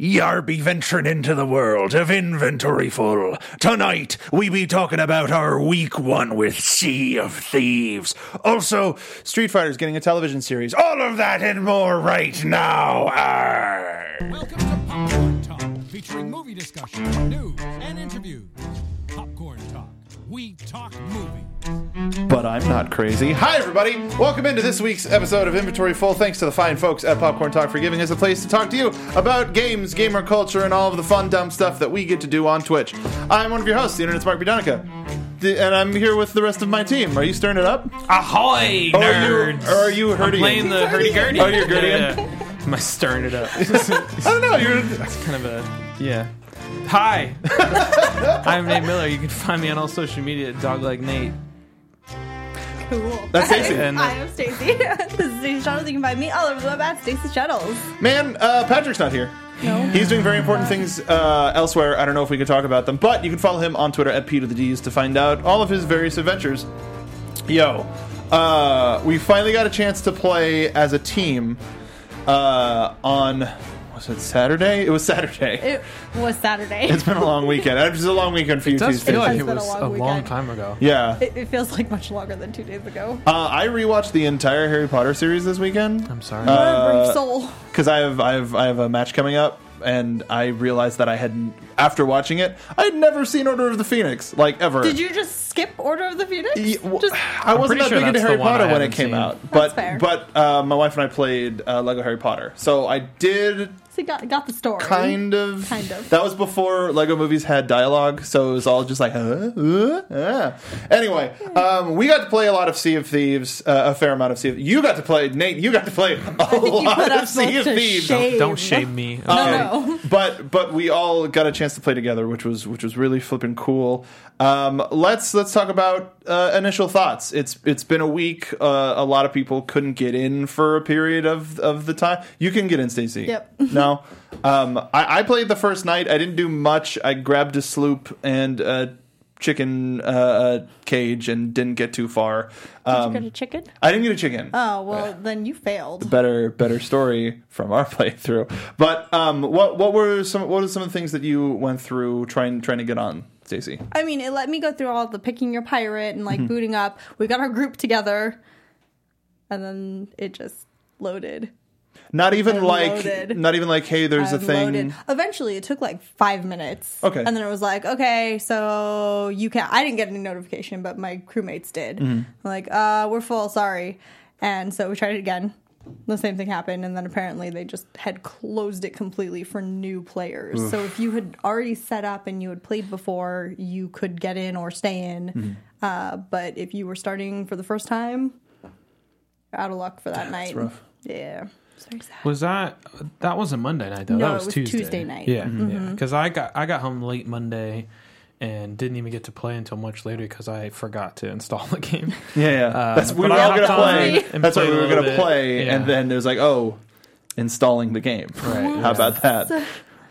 Yarby venturing into the world of Inventory Full. Tonight, we be talking about our week one with Sea of Thieves. Also, Street Fighter's getting a television series. All of that and more right now. Arr. Welcome to Popcorn Talk, featuring movie discussion, news, and interviews. Popcorn Talk. We talk movies. But I'm not crazy. Hi, everybody. Welcome into this week's episode of Inventory Full. Thanks to the fine folks at Popcorn Talk for giving us a place to talk to you about games, gamer culture, and all of the fun, dumb stuff that we get to do on Twitch. I'm one of your hosts, the Internet's Mark Bidonica. And I'm here with the rest of my team. Are you stirring it up? Ahoy, nerds! Or are you hurting? I'm playing the hurdy-gurdy. Oh, you're gurdy? Am I stirring it up? I don't know. It's kind of a... yeah. Hi, I'm Nate Miller. You can find me on all social media at DogLegNate. Cool. That's Stacy. I am Stacy. This is Stacy Shuttles. You can find me all over the web at Stacy Shuttles. Man, Patrick's not here. No. He's doing very important things elsewhere. I don't know if we could talk about them, but you can follow him on Twitter at P to the D's to find out all of his various adventures. Yo, we finally got a chance to play as a team on... It was Saturday. It's been a long weekend. It was a long weekend for you two. It feels like it was a long time ago. Yeah. It feels like much longer than 2 days ago. I rewatched the entire Harry Potter series this weekend. I'm sorry. You're a brave soul. Because I have a match coming up, and I realized that I hadn't, after watching it, I had never seen Order of the Phoenix, like, ever. Did you just skip Order of the Phoenix? I wasn't that big into Harry Potter when it came out. But my wife and I played Lego Harry Potter. So I did... So you got the story. Kind of. That was before Lego movies had dialogue, so it was all just like, Anyway, we got to play a lot of Sea of Thieves, a fair amount of Sea of Thieves. You got to play, Nate, a lot of Sea of Thieves. Don't shame me. Okay. No. But we all got a chance to play together, which was really flipping cool. Let's talk about initial thoughts. It's been a week. A lot of people couldn't get in for a period of the time. You can get in, Stacey. Yep. No. I played the first night. I didn't do much. I grabbed a sloop and a chicken cage and didn't get too far. Did you get a chicken? I didn't get a chicken. Oh, well, then you failed. Better story from our playthrough. But what were some of the things that you went through trying to get on, Stacey? I mean, it let me go through all the picking your pirate and, like, booting up. We got our group together, and then it just loaded. Not even like, hey, there's a thing. Loaded. Eventually, it took like 5 minutes. Okay. And then it was like, okay, so you can't. I didn't get any notification, but my crewmates did. Mm-hmm. Like, we're full, sorry. And so we tried it again. The same thing happened, and then apparently they just had closed it completely for new players. Oof. So if you had already set up and you had played before, you could get in or stay in. Mm. But if you were starting for the first time, out of luck for that night. That's rough. Yeah. Sorry, was that was a Monday night though? No, that was Tuesday night. Yeah, because I got home late Monday and didn't even get to play until much later because I forgot to install the game. Yeah. That's what we were gonna play, and then it was like, oh, installing the game. Right. How about that?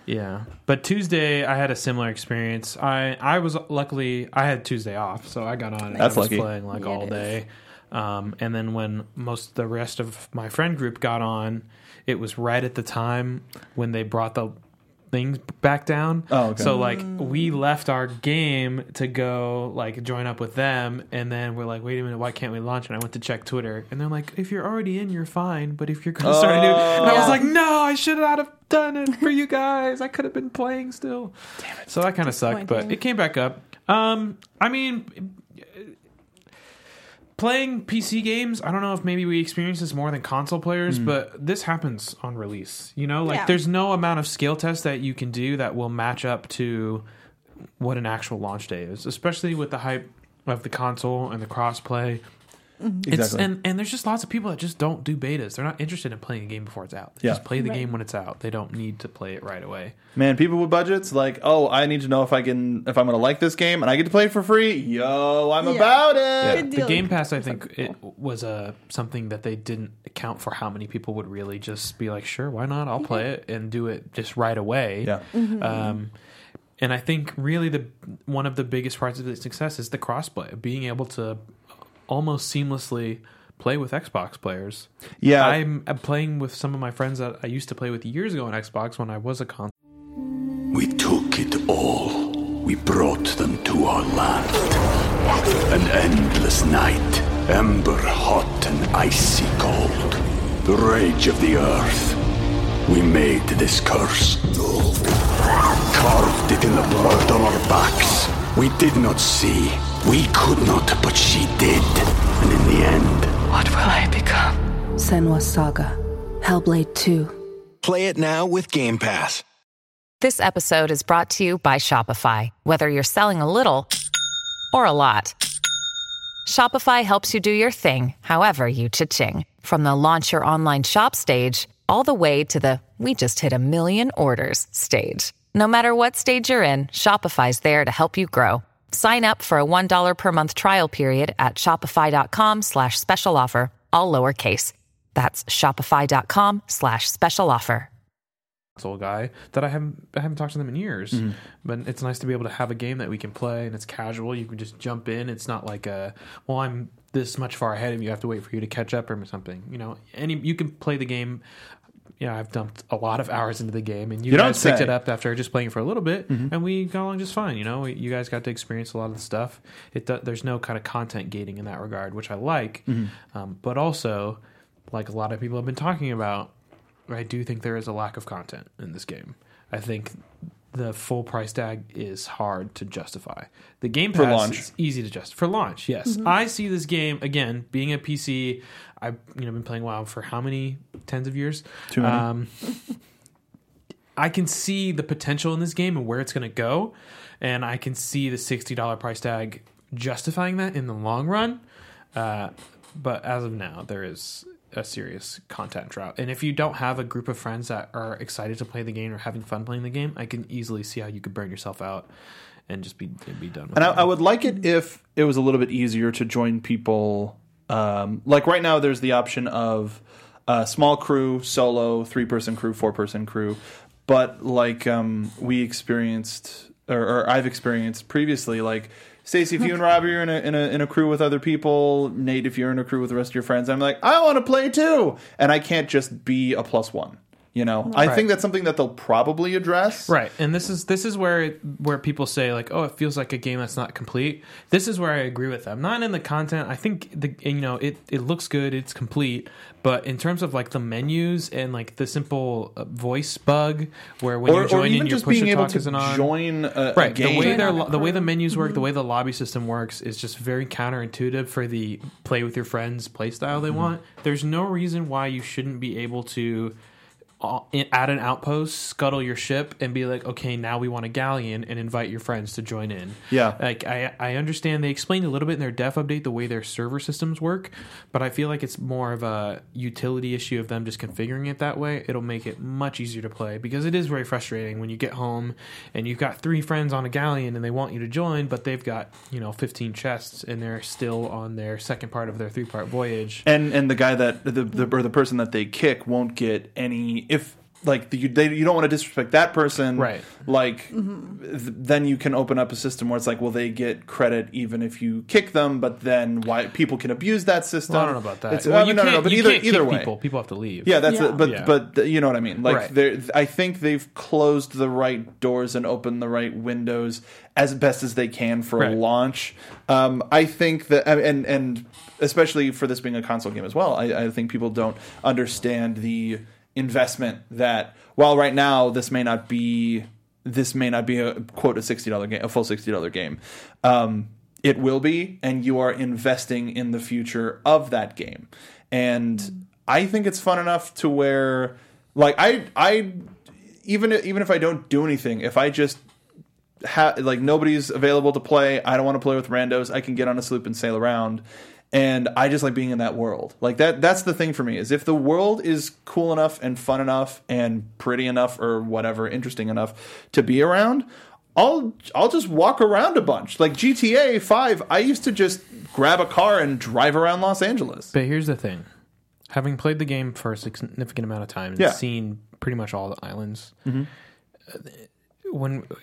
Yeah, but Tuesday I had a similar experience. I was luckily I had Tuesday off, so I got on and playing like all day. And then when the rest of my friend group got on, it was right at the time when they brought the things back down. Oh, okay. So like we left our game to go like join up with them, and then we're like, wait a minute, why can't we launch? And I went to check Twitter, and they're like, if you're already in, you're fine, but if you're gonna start a new, and I was like, no, I should not have done it for you guys. I could have been playing still. Damn it. So that kind of sucked, but it came back up. I mean, playing PC games, I don't know if maybe we experience this more than console players, but this happens on release. You know, like there's no amount of skill tests that you can do that will match up to what an actual launch day is, especially with the hype of the console and the cross-play. Exactly. It's, and there's just lots of people that just don't do betas. They're not interested in playing a game before it's out. They just play the game when it's out. They don't need to play it right away. Man, people with budgets, like, oh, I need to know if I'm going to like this game, and I get to play it for free. Yo, I'm about it. Yeah. The Game Pass, I think, it was something that they didn't account for how many people would really just be like, sure, why not? I'll play it and do it just right away. Yeah. And I think really one of the biggest parts of the success is the crossplay, being able to almost seamlessly play with Xbox players. Yeah, I'm playing with some of my friends that I used to play with years ago on Xbox when I was a console. We took it all. We brought them to our land. An endless night, ember hot and icy cold. The rage of the earth. We made this curse. Carved it in the blood on our backs. We did not see. We could not, but she did. And in the end, what will I become? Senua's Saga: Hellblade 2. Play it now with Game Pass. This episode is brought to you by Shopify. Whether you're selling a little or a lot, Shopify helps you do your thing, however you cha-ching. From the launch your online shop stage, all the way to the we just hit 1 million orders stage. No matter what stage you're in, Shopify's there to help you grow. Sign up for a $1 per month trial period at shopify.com/special offer, all lowercase. That's shopify.com/special offer. Soul guy that I haven't talked to them in years, but it's nice to be able to have a game that we can play, and it's casual. You can just jump in. It's not like I'm this much far ahead of you. I have to wait for you to catch up or something. You know, you can play the game. Yeah, you know, I've dumped a lot of hours into the game, and you guys picked it up after just playing for a little bit, and we got along just fine. You know, you guys got to experience a lot of the stuff. There's no kind of content gating in that regard, which I like. But also, like a lot of people have been talking about, I do think there is a lack of content in this game. I think the full price tag is hard to justify. The Game Pass is easy to justify. For launch, yes. I see this game, again, being a PC... I've been playing WoW for how many tens of years? Too many. I can see the potential in this game and where it's going to go, and I can see the $60 price tag justifying that in the long run. But as of now, there is a serious content drought. And if you don't have a group of friends that are excited to play the game or having fun playing the game, I can easily see how you could burn yourself out and just be done with it. And I would like it if it was a little bit easier to join people... like right now, there's the option of small crew, solo, 3-person crew, 4-person crew. But like we experienced, or I've experienced previously, like Stacy, if you and Robbie are in a crew with other people, Nate, if you're in a crew with the rest of your friends, I'm like, I want to play too, and I can't just be a +1. You know, I think that's something that they'll probably address. Right, and this is where people say like, oh, it feels like a game that's not complete. This is where I agree with them. Not in the content. I think it looks good, it's complete, but in terms of like the menus and like the simple voice bug where when you're joining, your push to talk isn't on. Join a game. The way the menus work, the way the lobby system works is just very counterintuitive for the play with your friends play style they want. There's no reason why you shouldn't be able to. At an outpost, scuttle your ship and be like, okay, now we want a galleon, and invite your friends to join in. Yeah. Like, I understand they explained a little bit in their dev update the way their server systems work, but I feel like it's more of a utility issue of them just configuring it that way. It'll make it much easier to play, because it is very frustrating when you get home and you've got 3 friends on a galleon and they want you to join, but they've got 15 chests and they're still on their second part of their 3-part voyage. And the person that they kick won't get any... If like you don't want to disrespect that person, right? Like, then you can open up a system where it's like, well, they get credit even if you kick them, but then why people can abuse that system? Well, I don't know about that. It's, well, no, but either way, people have to leave. Yeah, that's it. But you know what I mean. Like, I think they've closed the right doors and opened the right windows as best as they can for a launch. I think that, and especially for this being a console game as well, I think people don't understand the investment that, while right now this may not be a quote a full $60 game, it will be, and you are investing in the future of that game. And I think it's fun enough to where, like, I even if I don't do anything, if I just like nobody's available to play, I don't want to play with randos, I can get on a sloop and sail around. And I just like being in that world. Like, that's the thing for me, is if the world is cool enough and fun enough and pretty enough or whatever, interesting enough to be around, I'll just walk around a bunch. Like GTA 5, I used to just grab a car and drive around Los Angeles. But here's the thing. Having played the game for a significant amount of time and seen pretty much all the islands,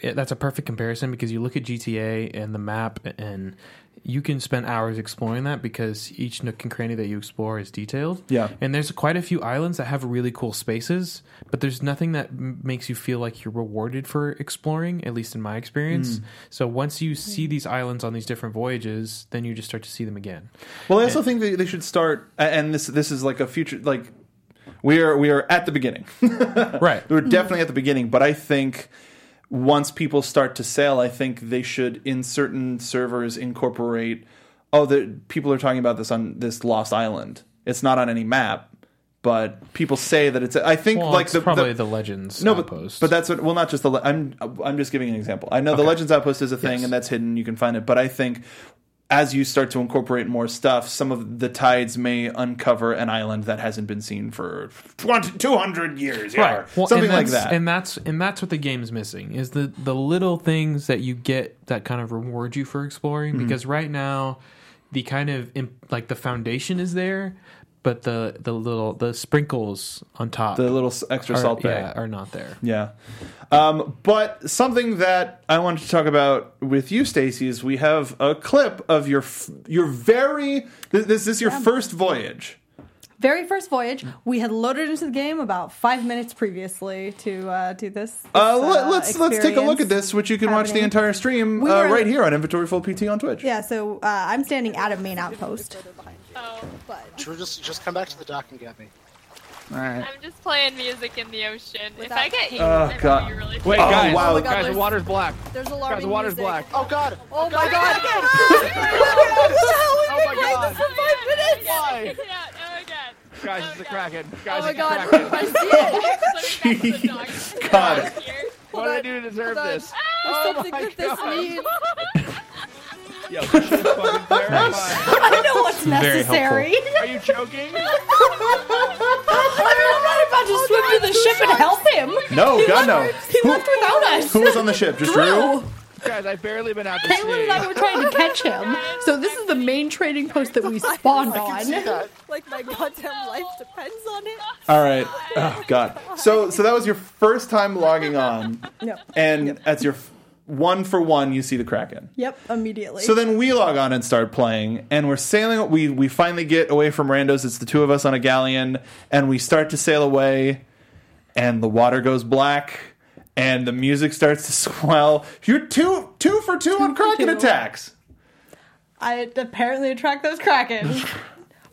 that's a perfect comparison, because you look at GTA and the map and you can spend hours exploring that, because each nook and cranny that you explore is detailed. Yeah. And there's quite a few islands that have really cool spaces, but there's nothing that makes you feel like you're rewarded for exploring, at least in my experience. So once you see these islands on these different voyages, then you just start to see them again. Well, I also think they should start, and this is like a future, like we are at the beginning. Right. We're definitely at the beginning, but I think once people start to sail, I think they should, in certain servers, incorporate, people are talking about this on this Lost Island. It's not on any map, but people say that it's... I think, well, like... It's probably the Legends Outpost. But that's what... Well, not just the... I'm just giving an example. I know the Legends Outpost is a thing, and that's hidden. You can find it. But I think as you start to incorporate more stuff, some of the tides may uncover an island that hasn't been seen for 200 years. Yeah. Right. Well, something like that. And that's what the game's missing, is the little things that you get that kind of reward you for exploring. Because right now, the kind of, like, the foundation is there, but the little sprinkles on top, the little extra salt are not there. Yeah. But something that I wanted to talk about with you, Stacy, is we have a clip of your first voyage. Very first voyage. We had loaded into the game about 5 minutes previously to do this. Let's take a look at this, which you can watch the entire stream right here on Inventory Full PT on Twitch. Yeah, so I'm standing at a main outpost. Oh, Drew, just come back to the dock and get me. All right. I'm just playing music in the ocean. Without if I get eaten, you really... Wait, guys! Wow. Oh guys, the water's black. There's a lot of... Guys, the water's black. Oh god! Oh my god! What the hell? We've been playing this for 5 minutes. Why? Guys, it's a kraken. Guys, it's a kraken. Oh my god! I see it. God. What did I do to deserve this? There's something that this needs. Yo, this shit's fucking terrifying. I know what's necessary. Are you joking? I'm not about to swim to the ship and help him. No, no. He left without us. Who was on the ship? Just Drew? Guys, I've barely been out to sea. Taylor and I were trying to catch him. So this is the main trading post that we spawned on. Like, my goddamn life depends on it. All right. Oh, God. So that was your first time logging on. No. And that's your... One for one, you see the Kraken. Yep, immediately. So then we log on and start playing, and we're sailing. We finally get away from randos. It's the two of us on a galleon, and we start to sail away, and the water goes black, and the music starts to swell. You're two for two on Kraken attacks. I apparently attract those Kraken.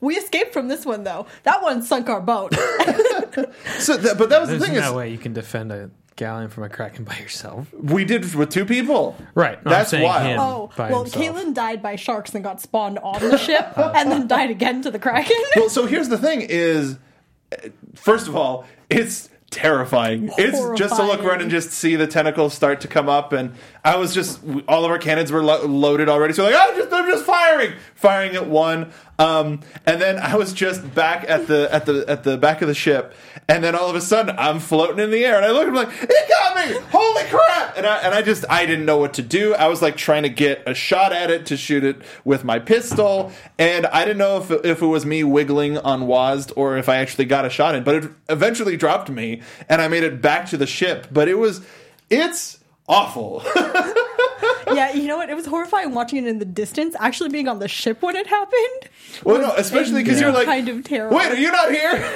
We escaped from this one, though. That one sunk our boat. But that was the thing. There's no way you can defend a galleon from a kraken by yourself. We did with two people. Right. No, that's wild. Caitlin died by sharks and got spawned on the ship and then died again to the kraken. Well, so here's the thing is, first of all, it's terrifying. Horrifying. It's just to look around and just see the tentacles start to come up, and I was just, all of our cannons were loaded already, so I'm just firing at one. And then I was just back at the back of the ship, and then all of a sudden I'm floating in the air, and I look and I'm like, it got me! Holy crap! And I didn't know what to do. I was like trying to get a shot at it to shoot it with my pistol, and I didn't know if it was me wiggling on WASD or if I actually got a shot in. But it eventually dropped me, and I made it back to the ship. But it's awful. Yeah, you know what? It was horrifying watching it in the distance, actually being on the ship when it happened. Well, no, especially because you're like, kind of terrible. Wait, are you not here?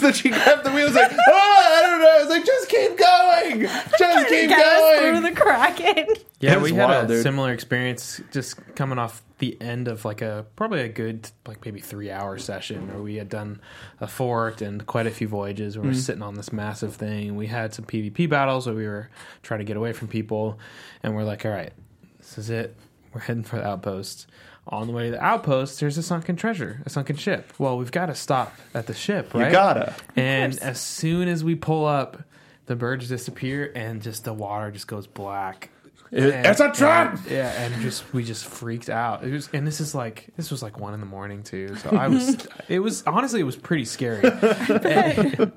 So she grabbed the wheel and was like, oh, I don't know. I was like, just keep going. Just keep going. Through the Kraken. Yeah, we had a similar experience just coming off the end of like probably a good like maybe 3 hour session where we had done a fort and quite a few voyages where we were sitting on this massive thing. We had some PvP battles where we were trying to get away from people, and we're like, all right, this is it. We're heading for the outpost. On the way to the outpost, there's a sunken ship. Well, we've got to stop at the ship, right? You gotta. And as soon as we pull up, the birds disappear and just the water just goes black. It's a trap! Yeah, and we just freaked out. It was, and this was like 1 a.m. too. So I was. It was honestly pretty scary. And,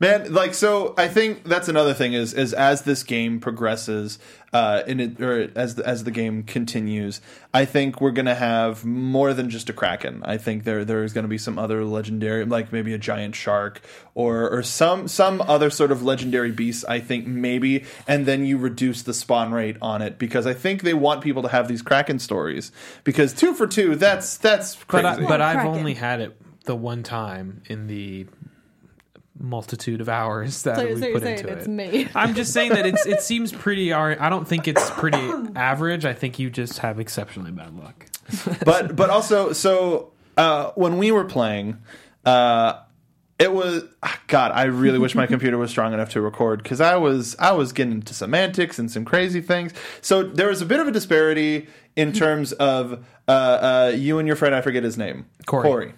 man, like, so I think that's another thing is as this game progresses, as the game continues, I think we're gonna have more than just a kraken. I think there's gonna be some other legendary, like maybe a giant shark or some other sort of legendary beast. I think maybe, and then you reduce the spawn rate on it because I think they want people to have these kraken stories because 2 for 2, that's crazy. But I've only had it the one time in the multitude of hours that we put into it. It's me. I'm just saying that it seems pretty. I don't think it's pretty average. I think you just have exceptionally bad luck. But also, so when we were playing, it was God. I really wish my computer was strong enough to record because I was getting into semantics and some crazy things. So there was a bit of a disparity in terms of you and your friend. I forget his name. Corey.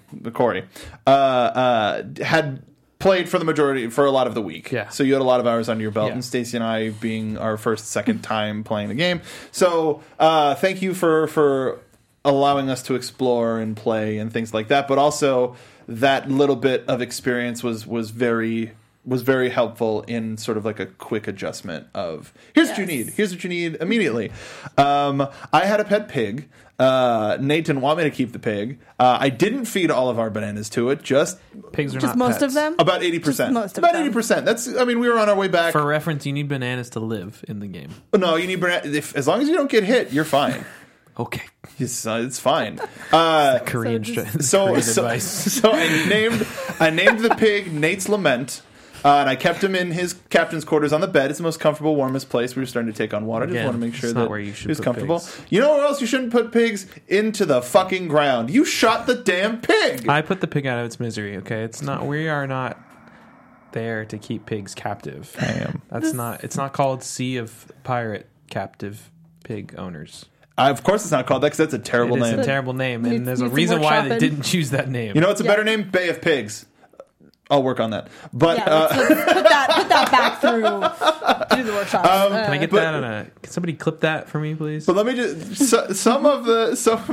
Had played for the majority, for a lot of the week. Yeah. So you had a lot of hours under your belt, and Stacy and I being our second time playing the game. So thank you for allowing us to explore and play and things like that. But also that little bit of experience was very helpful in sort of like a quick adjustment of here's what you need. Here's what you need immediately. I had a pet pig. Nate didn't want me to keep the pig. I didn't feed all of our bananas to it. Just pigs are just not most pets. Of them. About 80%. Most of about 80%. That's. I mean, we were on our way back. For reference, you need bananas to live in the game. No, you need bananas. As long as you don't get hit, you're fine. Okay, it's fine. Korean advice. So I named the pig Nate's Lament. And I kept him in his captain's quarters on the bed. It's the most comfortable, warmest place. We were starting to take on water. Just want to make sure that he was comfortable. Pigs. You know where else you shouldn't put pigs? Into the fucking ground. You shot the damn pig. I put the pig out of its misery, okay? We are not there to keep pigs captive. I am. It's not called Sea of Pirate Captive Pig Owners. Of course it's not called that because that's a terrible name. It's a terrible name, and there's a reason why they didn't choose that name. You know what's a better name? Bay of Pigs. I'll work on that. But let's put that back through the workshop. Can I get that on a? Can somebody clip that for me, please? But let me just some of the stuff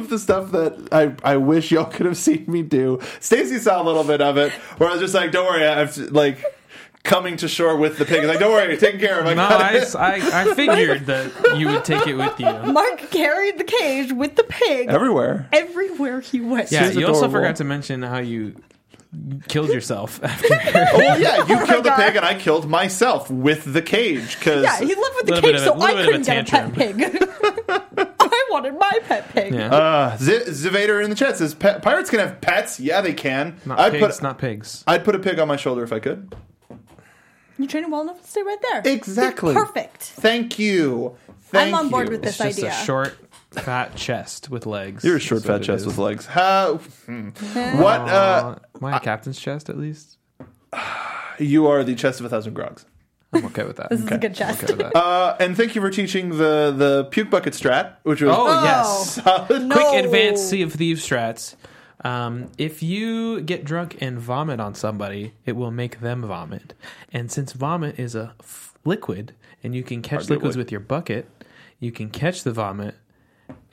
that I wish y'all could have seen me do. Stacy saw a little bit of it, where I was just like, "Don't worry, I've like." Coming to shore with the pig. Like, don't worry, taking care of it. I figured that you would take it with you. Mark carried the cage with the pig everywhere he went. Yeah, you also forgot to mention how you killed yourself after. Oh yeah, you killed the pig and I killed myself with the cage because he lived with the cage, so I couldn't get a pet pig. I wanted my pet pig. Yeah. Zivader in the chat says pirates can have pets. Yeah, they can. Not pigs. I'd put a pig on my shoulder if I could. You train it well enough to stay right there. Exactly. Be perfect. Thank you. I'm on board with this idea. It's just a short, fat chest with legs. You're a short, fat chest with legs. What? My captain's chest, at least. You are the chest of 1,000 grogs. I'm okay with that. This is a good chest. Okay with that. And thank you for teaching the puke bucket strat, which was solid. No. Quick advanced Sea of Thieves strats. If you get drunk and vomit on somebody, it will make them vomit. And since vomit is a liquid, and you can catch liquids with your bucket, you can catch the vomit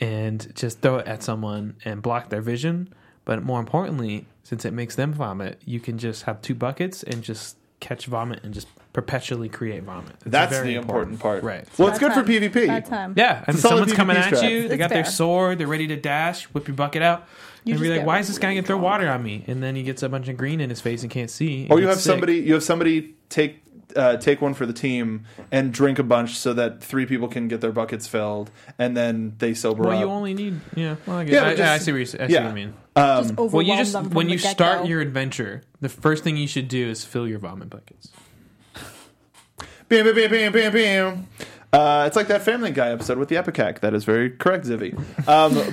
and just throw it at someone and block their vision. But more importantly, since it makes them vomit, you can just have two buckets and just catch vomit and just perpetually create vomit. That's the important part. Right. Well, it's good for PvP. Bad time. Yeah. I mean, someone's coming at you. They got their sword. They're ready to dash. Whip your bucket out. And be like, why is this guy going to throw water on me? And then he gets a bunch of green in his face and can't see. Or you have somebody take one for the team and drink a bunch so that three people can get their buckets filled and then they sober up. Well, you only need... Yeah, well, I see what you mean. When you start your adventure, the first thing you should do is fill your vomit buckets. Bam, bam, bam, bam, bam, bam. It's like that Family Guy episode with the Epicac. That is very correct, Zivi.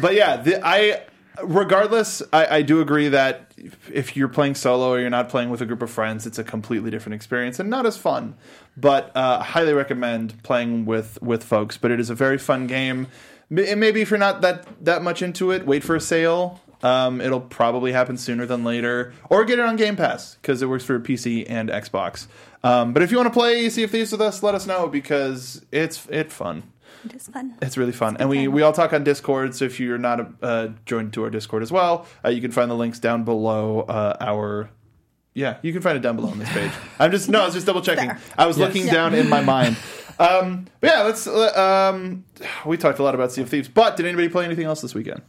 But yeah, Regardless, I do agree that if you're playing solo or you're not playing with a group of friends, it's a completely different experience and not as fun. But I highly recommend playing with folks. But it is a very fun game. And maybe if you're not that much into it, wait for a sale. It'll probably happen sooner than later. Or get it on Game Pass because it works for PC and Xbox. But if you want to play Sea of Thieves with us, let us know because it's fun. It is fun. It's really fun. And we all talk on Discord, so if you're not joined to our Discord as well, you can find the links down below our... Yeah, you can find it down below on this page. I was just double checking. There. I was looking down in my mind. But yeah, let's... we talked a lot about Sea of Thieves, but did anybody play anything else this weekend?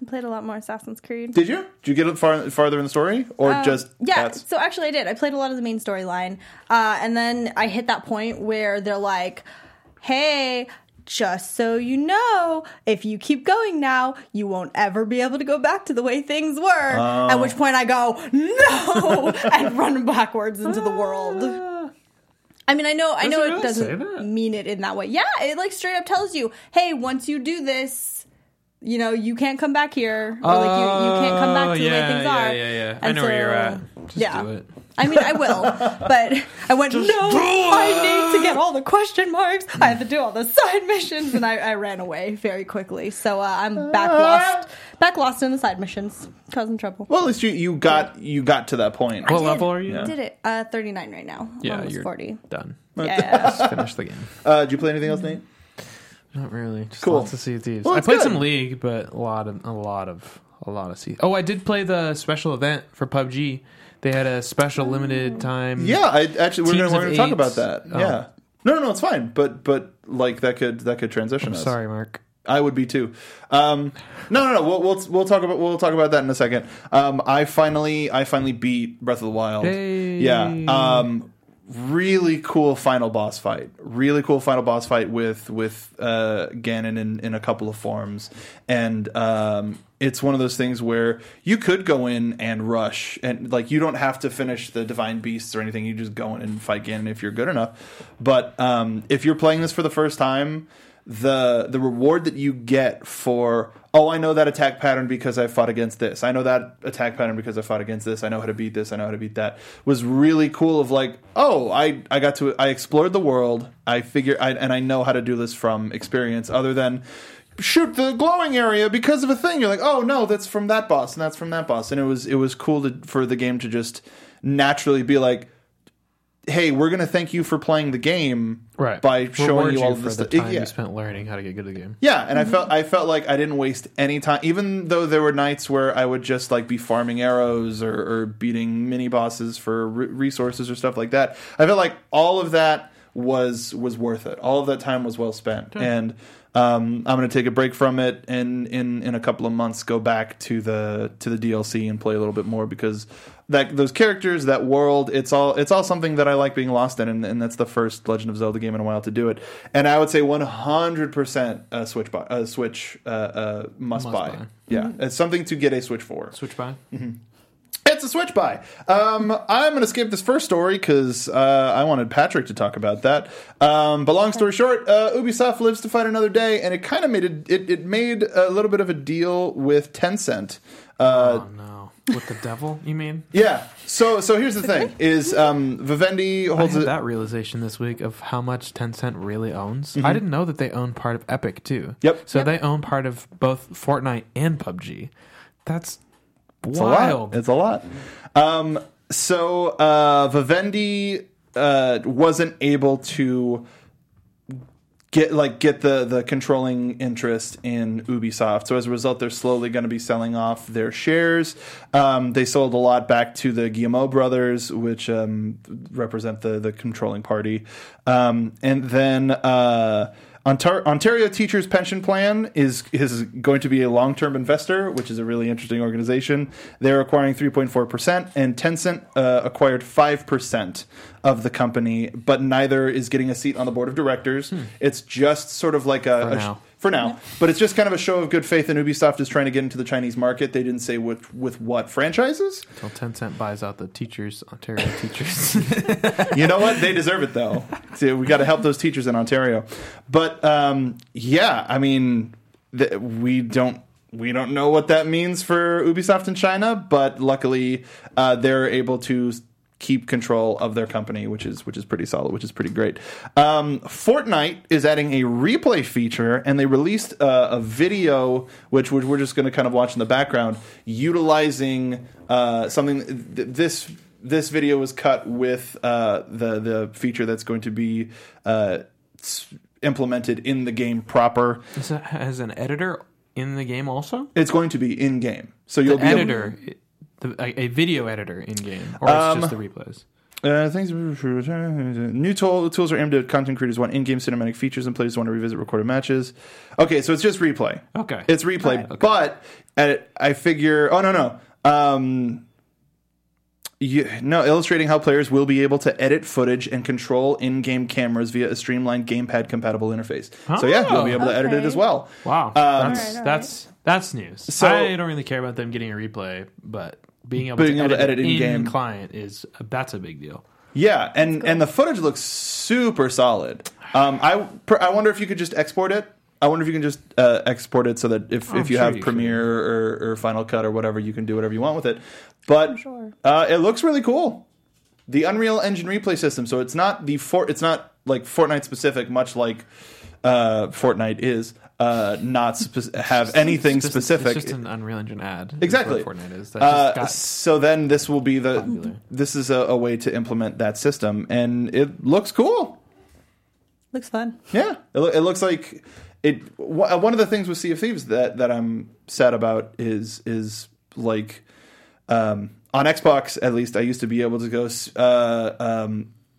I played a lot more Assassin's Creed. Did you? Did you get farther in the story? Or just... Yeah, so actually I did. I played a lot of the main storyline. And then I hit that point where they're like, hey... Just so you know, if you keep going now, you won't ever be able to go back to the way things were. Oh. At which point I go, no, and run backwards into the world. I mean, I know it doesn't mean it in that way. Yeah, it like straight up tells you, hey, once you do this, you know, you can't come back here. Or like you can't come back to the way things are. Yeah. I know where you're at. Just do it. I mean, I will, but I went, I need to get all the question marks. I have to do all the side missions, and I ran away very quickly. So I'm back lost in the side missions, causing trouble. Well, at least you got to that point. What level are you? I did it. 39 right now. Yeah, almost you're 40. Done. Yeah. Just finish the game. Did you play anything else, Nate? Not really. Just lots of Sea of Thieves. Well, I played some League, but a lot of Sea. Oh, I did play the special event for PUBG. They had a special limited time. Yeah, we're going to talk about that. Oh. Yeah, no, it's fine. But like that could transition. I'm sorry, Mark. I would be too. No. We'll talk about that in a second. I finally beat Breath of the Wild. Hey. Yeah. Really cool final boss fight. Really cool final boss fight with Ganon in a couple of forms. And it's one of those things where you could go in and rush. And like you don't have to finish the Divine Beasts or anything. You just go in and fight Ganon if you're good enough. But if you're playing this for the first time, the reward that you get for, I know that attack pattern because I fought against this. I know that attack pattern because I fought against this. I know how to beat this. I know how to beat that. Was really cool of like, I explored the world. I know how to do this from experience other than shoot the glowing area because of a thing. You're like, oh no, that's from that boss and that's from that boss. And it was cool for the game to just naturally be like, hey, we're going to thank you for playing the game by showing you all of this stuff. Time you spent learning how to get good at the game. Yeah, and I felt like I didn't waste any time, even though there were nights where I would just like be farming arrows or beating mini bosses for resources or stuff like that. I felt like all of that was worth it. All of that time was well spent. Okay. And I'm going to take a break from it and in a couple of months go back to the DLC and play a little bit more because those characters, that world, it's all something that I like being lost in, and that's the first Legend of Zelda game in a while to do it. And I would say 100% Switch must buy. Yeah, it's something to get a Switch for. Switch buy? Mm-hmm. It's a Switch buy. I'm going to skip this first story because I wanted Patrick to talk about that. But long story short, Ubisoft lives to fight another day, and it kind of made a little bit of a deal with Tencent. Oh no. With the devil, you mean? Yeah. So here's the thing: is Vivendi holds that realization this week of how much Tencent really owns. Mm-hmm. I didn't know that they own part of Epic too. Yep. So they own part of both Fortnite and PUBG. That's wild. It's a lot. Vivendi wasn't able to get the controlling interest in Ubisoft. So as a result, they're slowly going to be selling off their shares. They sold a lot back to the Guillemot brothers, which represent the controlling party. And then Ontario Teachers Pension Plan is going to be a long-term investor, which is a really interesting organization. They're acquiring 3.4%, and Tencent acquired 5% of the company, but neither is getting a seat on the board of directors. It's just sort of like for now. But it's just kind of a show of good faith, and Ubisoft is trying to get into the Chinese market. They didn't say with what franchises. Until Tencent buys out the teachers, Ontario teachers. You know what? They deserve it, though. See, we got to help those teachers in Ontario. But, yeah, I mean, we don't know what that means for Ubisoft in China, but luckily they're able to keep control of their company, which is pretty solid, which is pretty great. Fortnite is adding a replay feature, and they released a video, which we're just going to kind of watch in the background, utilizing something. This video was cut with the feature that's going to be implemented in the game proper. Is it, as an editor in the game also? It's going to be in game, so you'll be editor. A video editor in-game, or it's just the replays? New tools are aimed at content creators who want in-game cinematic features and players who want to revisit recorded matches. Okay, so it's just replay. Okay. It's replay, right, okay. But I figure... Oh, no. Illustrating how players will be able to edit footage and control in-game cameras via a streamlined gamepad-compatible interface. Oh, so, yeah, you'll be able to edit it as well. Wow. That's news. So, I don't really care about them getting a replay, but... Being able to edit in-game client that's a big deal. Yeah, and the footage looks super solid. I wonder if you could just export it. I wonder if you can just export it so that if you have Premiere or Final Cut or whatever, you can do whatever you want with it. But it looks really cool. The Unreal Engine replay system. So it's not it's not like Fortnite specific, much like Fortnite is. Not have anything specific. It's just an Unreal Engine ad. Exactly. What Fortnite is. So then this will be popular. This is a way to implement that system, and it looks cool. Looks fun. Yeah, it looks like it. One of the things with Sea of Thieves that I'm sad about is like on Xbox at least. I used to be able to go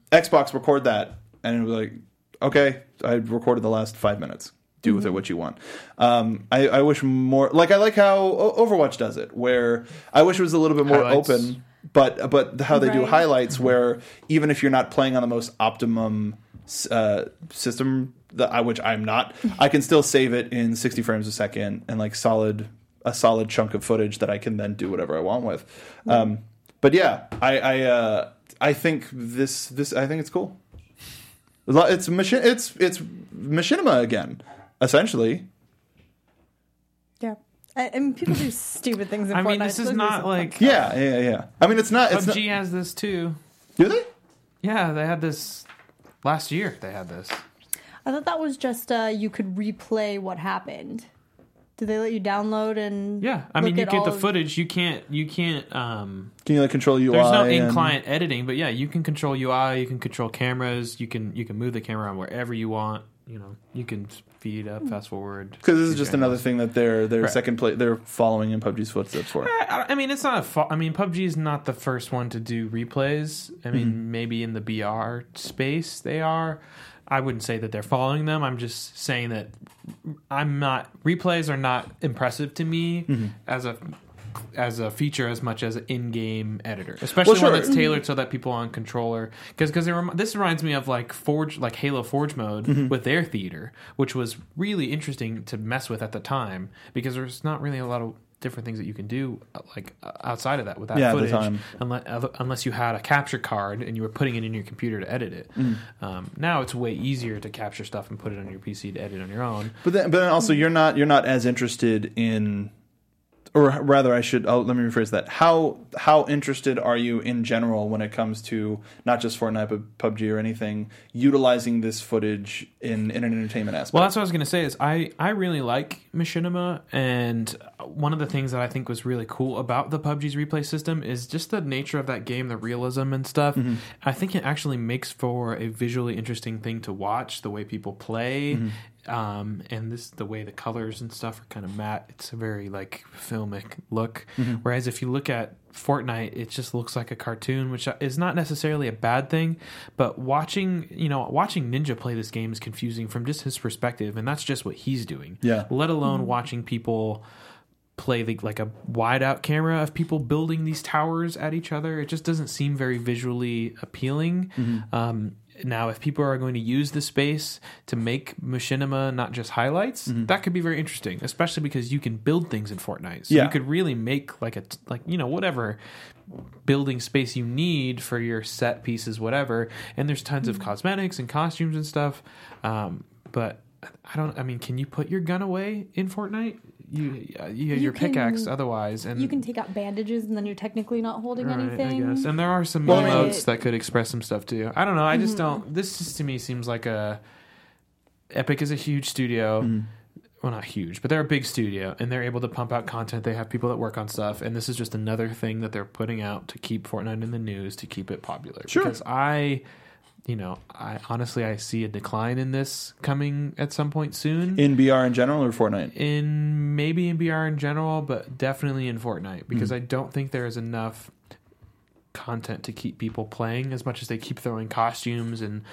Xbox record that, and it was like, okay, I recorded the last 5 minutes. Do with it what you want. I wish more... Like, I like how Overwatch does it, where I wish it was a little bit more open, but how they do highlights, where even if you're not playing on the most optimum system, which I'm not, I can still save it in 60 frames a second and, like, a solid chunk of footage that I can then do whatever I want with. But, yeah, I think this... I think it's cool. It's Machinima again. Essentially. Yeah. I mean, people do stupid things in Fortnite. I mean, this is not like... Yeah. I mean, it's not... PUBG has this, too. Do they? Yeah, they had this... Last year, they had this. I thought that was just you could replay what happened. Did they let you download and... Yeah, I mean, you get the footage. You can't... Can you, like, control UI? There's no in-client editing, but, yeah, you can control UI, you can control cameras, you can move the camera on wherever you want. You know, you can speed up, fast forward. Because this is just another thing that they're second play. They're following in PUBG's footsteps for. I mean, it's not PUBG is not the first one to do replays. I mean, maybe in the BR space they are. I wouldn't say that they're following them. I'm just saying that replays are not impressive to me as a feature as much as an in-game editor, especially one that's tailored so that people on controller, because this reminds me of like Forge, like Halo Forge mode with their theater, which was really interesting to mess with at the time because there's not really a lot of different things that you can do like outside of that with that footage, unless you had a capture card and you were putting it in your computer to edit it. Now it's way easier to capture stuff and put it on your PC to edit on your own. But then also you're not as interested in Or rather, I should let me rephrase that. How interested are you in general when it comes to not just Fortnite but PUBG or anything utilizing this footage in an entertainment aspect? Well, that's what I was going to say. Is I really like Machinima, and one of the things that I think was really cool about the PUBG's replay system is just the nature of that game, the realism and stuff. Mm-hmm. I think it actually makes for a visually interesting thing to watch, the way people play. Mm-hmm. And this the way the colors and stuff are kind of matte. It's a very like filmic look. Mm-hmm. Whereas if you look at Fortnite, it just looks like a cartoon, which is not necessarily a bad thing, but watching Ninja play this game is confusing from just his perspective, and that's just what he's doing. Yeah. Let alone mm-hmm. watching people play like a wide out camera of people building these towers at each other. It just doesn't seem very visually appealing. Mm-hmm. Now, if people are going to use the space to make Machinima not just highlights, mm-hmm. that could be very interesting, especially because you can build things in Fortnite. So yeah. you could really make whatever building space you need for your set pieces, whatever. And there's tons mm-hmm. of cosmetics and costumes and stuff. But can you put your gun away in Fortnite? You pickaxe otherwise, and you can take out bandages, and then you're technically not holding anything. I guess. And there are some emotes that could express some stuff too. I don't know. I just don't. This just to me seems like Epic is a huge studio. Mm. Well, not huge, but they're a big studio, and they're able to pump out content. They have people that work on stuff, and this is just another thing that they're putting out to keep Fortnite in the news, to keep it popular. Sure. Because I honestly see a decline in this coming at some point soon. In BR in general or Fortnite? Maybe in BR in general, but definitely in Fortnite, because I don't think there is enough content to keep people playing as much as they keep throwing costumes and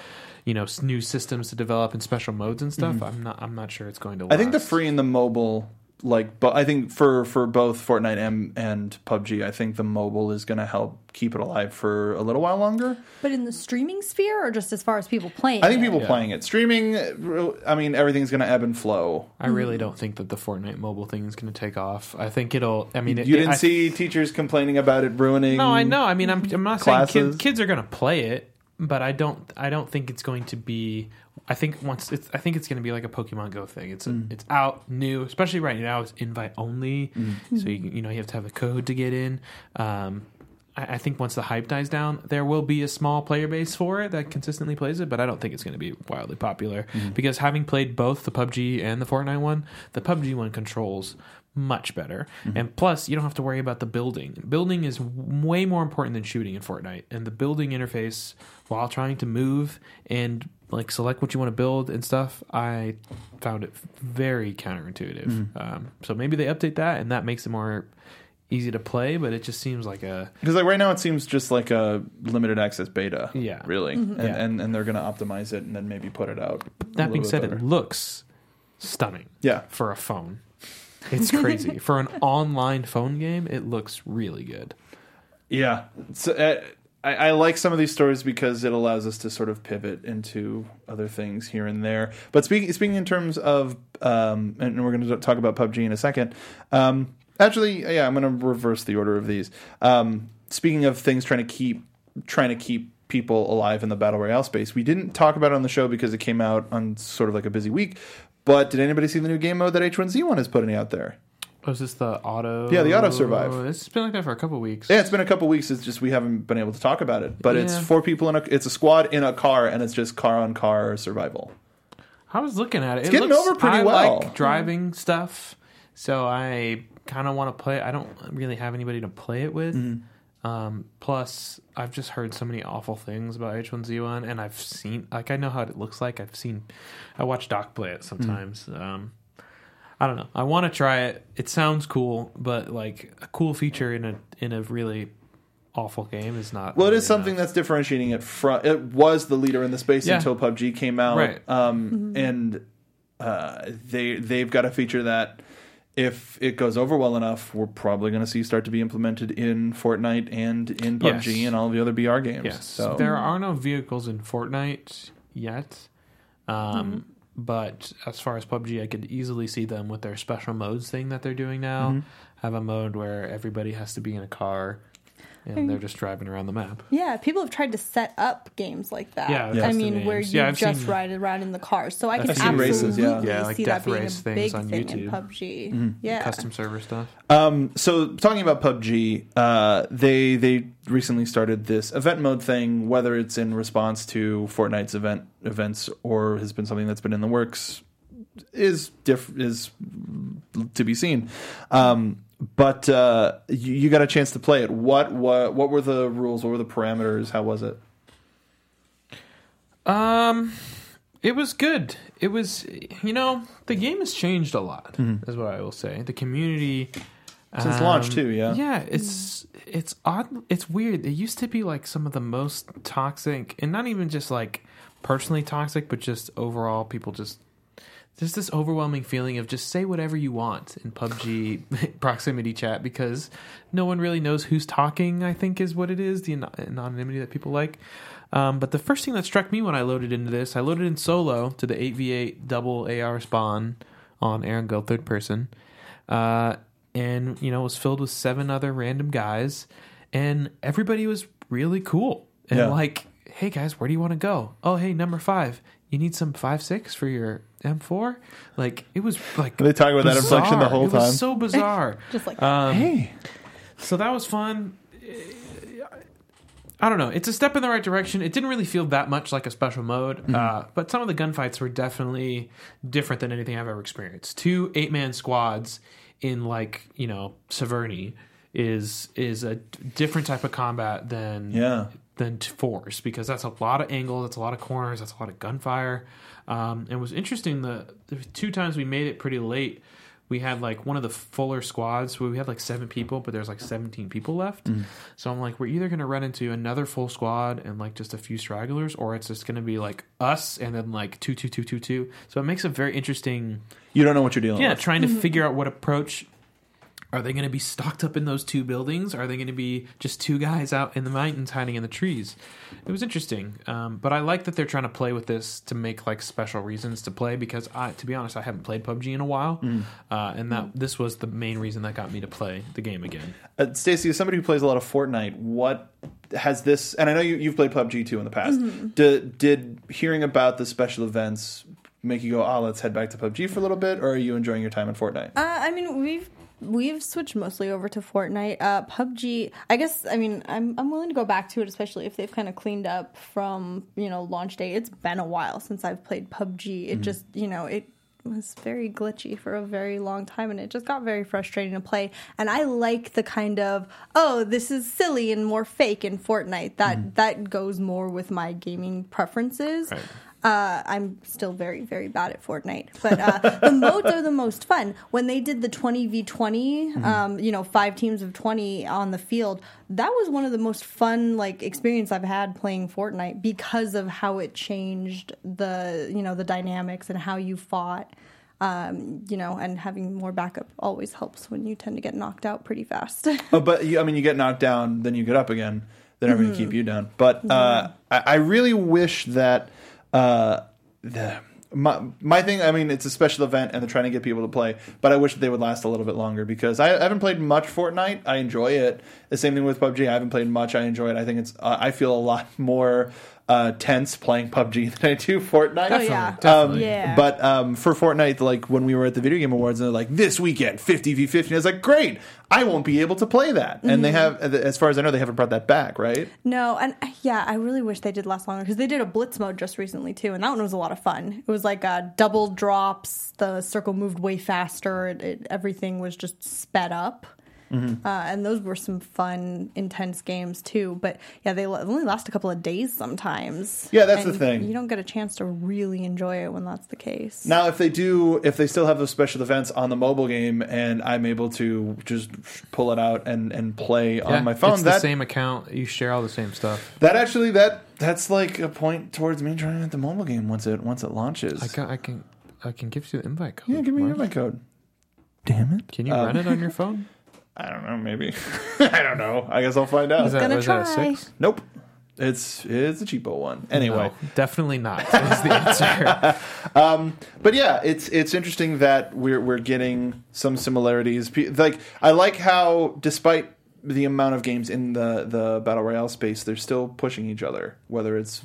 new systems to develop and special modes and stuff. I'm not sure it's going to last. I think the free and the mobile. But I think for both Fortnite and PUBG, I think the mobile is going to help keep it alive for a little while longer. But in the streaming sphere, or just as far as people playing it? I think people playing it. Streaming, everything's going to ebb and flow. I really don't think that the Fortnite mobile thing is going to take off. I think it'll... You didn't see teachers complaining about it ruining classes? No, I know. I'm not saying kids are going to play it, but I don't think it's going to be... I think it's going to be like a Pokemon Go thing. It's out new, especially right now. It's invite only, so you have to have a code to get in. I think once the hype dies down, there will be a small player base for it that consistently plays it, but I don't think it's going to be wildly popular because having played both the PUBG and the Fortnite one, the PUBG one controls much better, and plus you don't have to worry about the building. Building is way more important than shooting in Fortnite, and the building interface while trying to move and select what you want to build and stuff, I found it very counterintuitive. So maybe they update that, and that makes it more easy to play, but it just seems like a... Because right now it seems just like a limited access beta, really, and they're going to optimize it and then maybe put it out. That being said, it looks stunning for a phone. It's crazy. For an online phone game, it looks really good. Yeah. So, I like some of these stories because it allows us to sort of pivot into other things here and there. But speaking in terms of... and we're going to talk about PUBG in a second. I'm going to reverse the order of these. Speaking of things trying to keep people alive in the Battle Royale space, we didn't talk about it on the show because it came out on sort of like a busy week. But did anybody see the new game mode that H1Z1 is putting out there? Oh, is this the auto? Yeah, the auto survive. It's been like that for a couple weeks. Yeah, it's been a couple weeks. It's just we haven't been able to talk about it. But it's four people it's a squad in a car, and it's just car on car survival. I was looking at it. It's getting over pretty well. I like driving stuff, so I kind of want to play. I don't really have anybody to play it with. Mm-hmm. Plus, I've just heard so many awful things about H1Z1, and I've seen I know how it looks like. I watch Doc play it sometimes. Mm-hmm. I don't know. I want to try it. It sounds cool, but a cool feature in a really awful game is not... Well, it is something that's differentiating it from... It was the leader in the space until PUBG came out. Right. And they've got a feature that if it goes over well enough, we're probably going to see start to be implemented in Fortnite and in PUBG and all the other BR games. Yes. So. There are no vehicles in Fortnite yet. But as far as PUBG, I could easily see them with their special modes thing that they're doing now. Have a mode where everybody has to be in a car And they're just driving around the map. Yeah, people have tried to set up games like that. Yeah, I mean, where you just ride around in the car. So I can absolutely see that being a big thing in PUBG. Mm-hmm. Yeah, custom server stuff. So talking about PUBG, they recently started this event mode thing. Whether it's in response to Fortnite's events or has been something that's been in the works is to be seen. But you got a chance to play it. What were the rules? What were the parameters? How was it? It was good. It was, the game has changed a lot, is what I will say. The community since launch too, yeah. Yeah, it's odd. It's weird. It used to be like some of the most toxic, and not even just like personally toxic, but just overall people just. There's this overwhelming feeling of just say whatever you want in PUBG proximity chat because no one really knows who's talking, I think is what it is, the anonymity that people like. But the first thing that struck me when I loaded into this, I loaded in solo to the 8v8 double AR spawn on Aaron Guild third person. And, was filled with 7 other random guys. And everybody was really cool. And like, hey, guys, where do you want to go? Oh, hey, number 5. You need some 5.6 for your M4? Like, it was like. They talk about bizarre. That inflection the whole time. It was so bizarre. Just like, hey. So that was fun. I don't know. It's a step in the right direction. It didn't really feel that much like a special mode, but some of the gunfights were definitely different than anything I've ever experienced. 2 8-man squads in, like, Severny is a different type of combat than. Yeah. Than force, because that's a lot of angles, that's a lot of corners, that's a lot of gunfire. And it was interesting, the 2 times we made it pretty late, we had like one of the fuller squads where we had like 7 people, but there's like 17 people left. So I'm like, we're either going to run into another full squad and like just a few stragglers, or it's just going to be like us and then like 2 2 2 2 2. So it makes a very interesting, you don't know what you're dealing with. Trying to figure out what approach. Are they going to be stocked up in those 2 buildings? Are they going to be just 2 guys out in the mountains hiding in the trees? It was interesting. But I like that they're trying to play with this to make like special reasons to play, because to be honest, I haven't played PUBG in a while. And that this was the main reason that got me to play the game again. Stacy, as somebody who plays a lot of Fortnite, what has this... And I know you've played PUBG too in the past. Did hearing about the special events make you go, let's head back to PUBG for a little bit? Or are you enjoying your time in Fortnite? We've switched mostly over to Fortnite. PUBG, I guess, I'm willing to go back to it, especially if they've kind of cleaned up from, launch day. It's been a while since I've played PUBG. It just, it was very glitchy for a very long time, and it just got very frustrating to play. And I like the kind of, this is silly and more fake in Fortnite. That goes more with my gaming preferences. Right. I'm still very, very bad at Fortnite, but the modes are the most fun. When they did the 20v20, 5 teams of 20 on the field, that was one of the most fun experience I've had playing Fortnite, because of how it changed the the dynamics and how you fought. And having more backup always helps when you tend to get knocked out pretty fast. But you get knocked down, then you get up again. They're never going to keep you down. But I really wish that. My thing, it's a special event and they're trying to get people to play, but I wish that they would last a little bit longer, because I haven't played much Fortnite. I enjoy it. The same thing with PUBG. I haven't played much. I enjoy it. I think it's, I feel a lot more tense playing PUBG than I do Fortnite. Definitely. Yeah. But for Fortnite, when we were at the Video Game Awards and they're like, this weekend, 50v50, I was like, great, I won't be able to play that. And they have, as far as I know, they haven't brought that back, right? No, and I really wish they did last longer, because they did a blitz mode just recently too, and that one was a lot of fun. It was like double drops, the circle moved way faster, everything was just sped up. And those were some fun, intense games too. But yeah, they only last a couple of days sometimes. Yeah, that's the thing. You don't get a chance to really enjoy it when that's the case. Now, if they still have those special events on the mobile game, and I'm able to just pull it out and play on my phone, it's the same account. You share all the same stuff. That's like a point towards me trying out the mobile game once it launches. I can give you the invite code. Yeah, give me your invite code. Damn it! Can you run it on your phone? I don't know, maybe. I don't know. I guess I'll find out. Is that a 6? Nope. It's a cheapo one. Anyway. No, definitely not. That's the answer. But yeah, it's interesting that we're getting some similarities. I like how, despite the amount of games in the Battle Royale space, they're still pushing each other, whether it's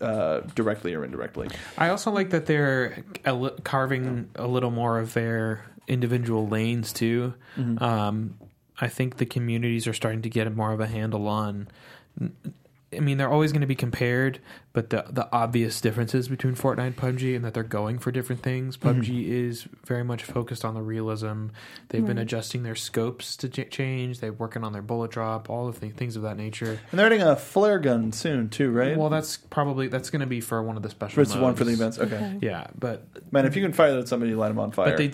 directly or indirectly. I also like that they're carving a little more of their individual lanes, too. Mm-hmm. I think the communities are starting to get more of a handle on... I mean, they're always going to be compared, but the obvious differences between Fortnite and PUBG and that they're going for different things. PUBG is very much focused on the realism. They've been adjusting their scopes to change. They're working on their bullet drop, all of the things of that nature. And they're adding a flare gun soon, too, right? Well, that's going to be for one of the special modes. It's one for the events, okay. Yeah, but... Man, if you can fire that at somebody, you light them on fire. But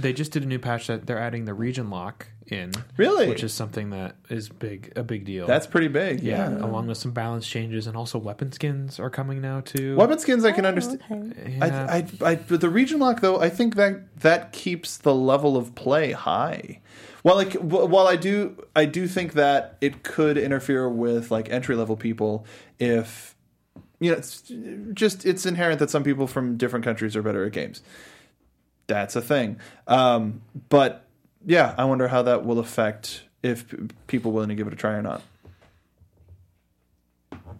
they just did a new patch that they're adding the region lock in. Really? Which is something that is a big deal. That's pretty big, yeah. Along with some balance changes, and also weapon skins are coming now too. Weapon skins, I can understand. Okay. Yeah. But the region lock, though, I think that keeps the level of play high. Well, I do think that it could interfere with like entry level people if it's inherent that some people from different countries are better at games. That's a thing. But yeah, I wonder how that will affect if people willing to give it a try or not.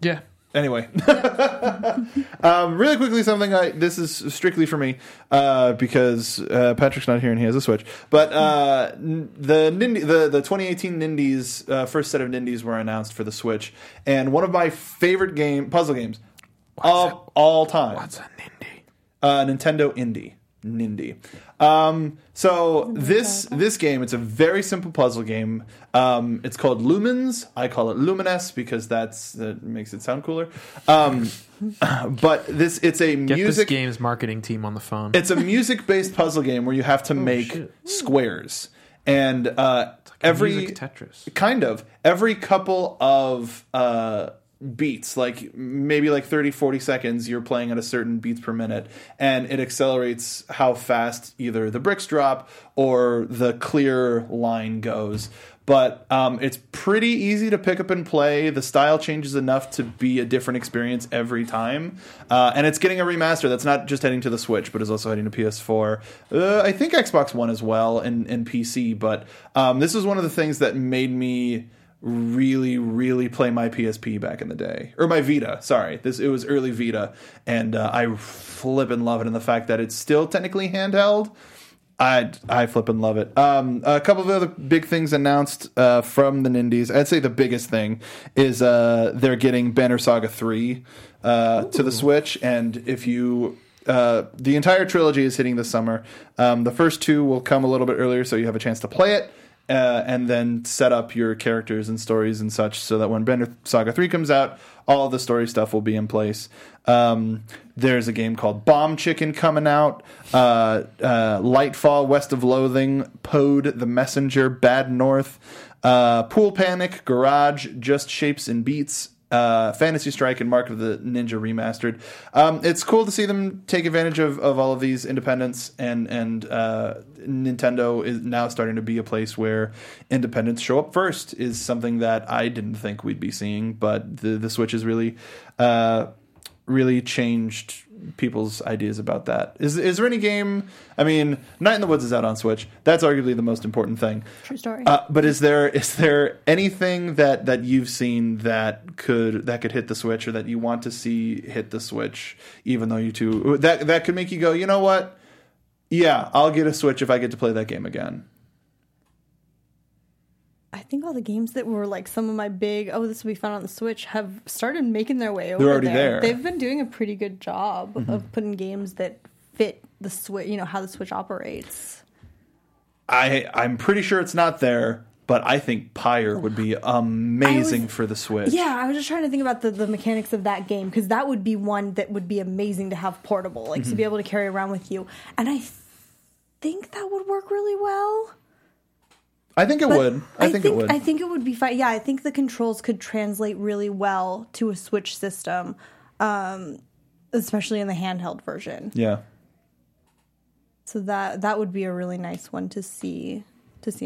Yeah. Anyway, really quickly, this is strictly for me because Patrick's not here and he has a Switch. But the 2018 Nindies first set of Nindies were announced for the Switch, and one of my favorite puzzle games all time. What's a Nindie? Nintendo Indie. Nindie. So this game, it's a very simple puzzle game. It's called Lumines. I call it Lumines because that makes it sound cooler. But it's a music... Get this game's marketing team on the phone. It's a music-based puzzle game where you have to make squares. And it's like every... Music Tetris. Kind of. Every couple of... beats, like maybe like 30-40 seconds, you're playing at a certain beats per minute, and it accelerates how fast either the bricks drop or the clear line goes. But it's pretty easy to pick up and play. The style changes enough to be a different experience every time, and it's getting a remaster that's not just heading to the Switch, but is also heading to PS4, I think Xbox One as well, and PC. But this is one of the things that made me really, really play my PSP back in the day, or my Vita. Sorry, it was early Vita, and I flippin' love it. And the fact that it's still technically handheld, I flippin' love it. A couple of other big things announced from the Nindies. I'd say the biggest thing is they're getting Banner Saga 3 to the Switch, and if you... the entire trilogy is hitting this summer. The first two will come a little bit earlier, so you have a chance to play it. And then set up your characters and stories and such so that when Banner Saga 3 comes out, all of the story stuff will be in place. There's a game called Bomb Chicken coming out. Lightfall, West of Loathing, Pode, The Messenger, Bad North, Pool Panic, Garage, Just Shapes and Beats, Fantasy Strike, and Mark of the Ninja Remastered. It's cool to see them take advantage of all of these independents, and Nintendo is now starting to be a place where independents show up first, is something that I didn't think we'd be seeing, but the Switch has really really changed people's ideas about that. Is there any game... I mean, Night in the Woods is out on Switch. That's arguably the most important thing. True story. But is there anything that you've seen that could hit the Switch, or that you want to see hit the Switch, even though you two... That could make you go, you know what? Yeah, I'll get a Switch if I get to play that game again. I think all the games that were like some of my big, this will be fun on the Switch, have started making their way over. They're already there. They've been doing a pretty good job of putting games that fit the Switch, how the Switch operates. I'm pretty sure it's not there, but I think Pyre would be amazing for the Switch. Yeah, I was just trying to think about the mechanics of that game, because that would be one that would be amazing to have portable, like to be able to carry around with you. And I think that would work really well. I think it would. I think it would be fine. Yeah, I think the controls could translate really well to a Switch system, especially in the handheld version. Yeah. So that would be a really nice one to see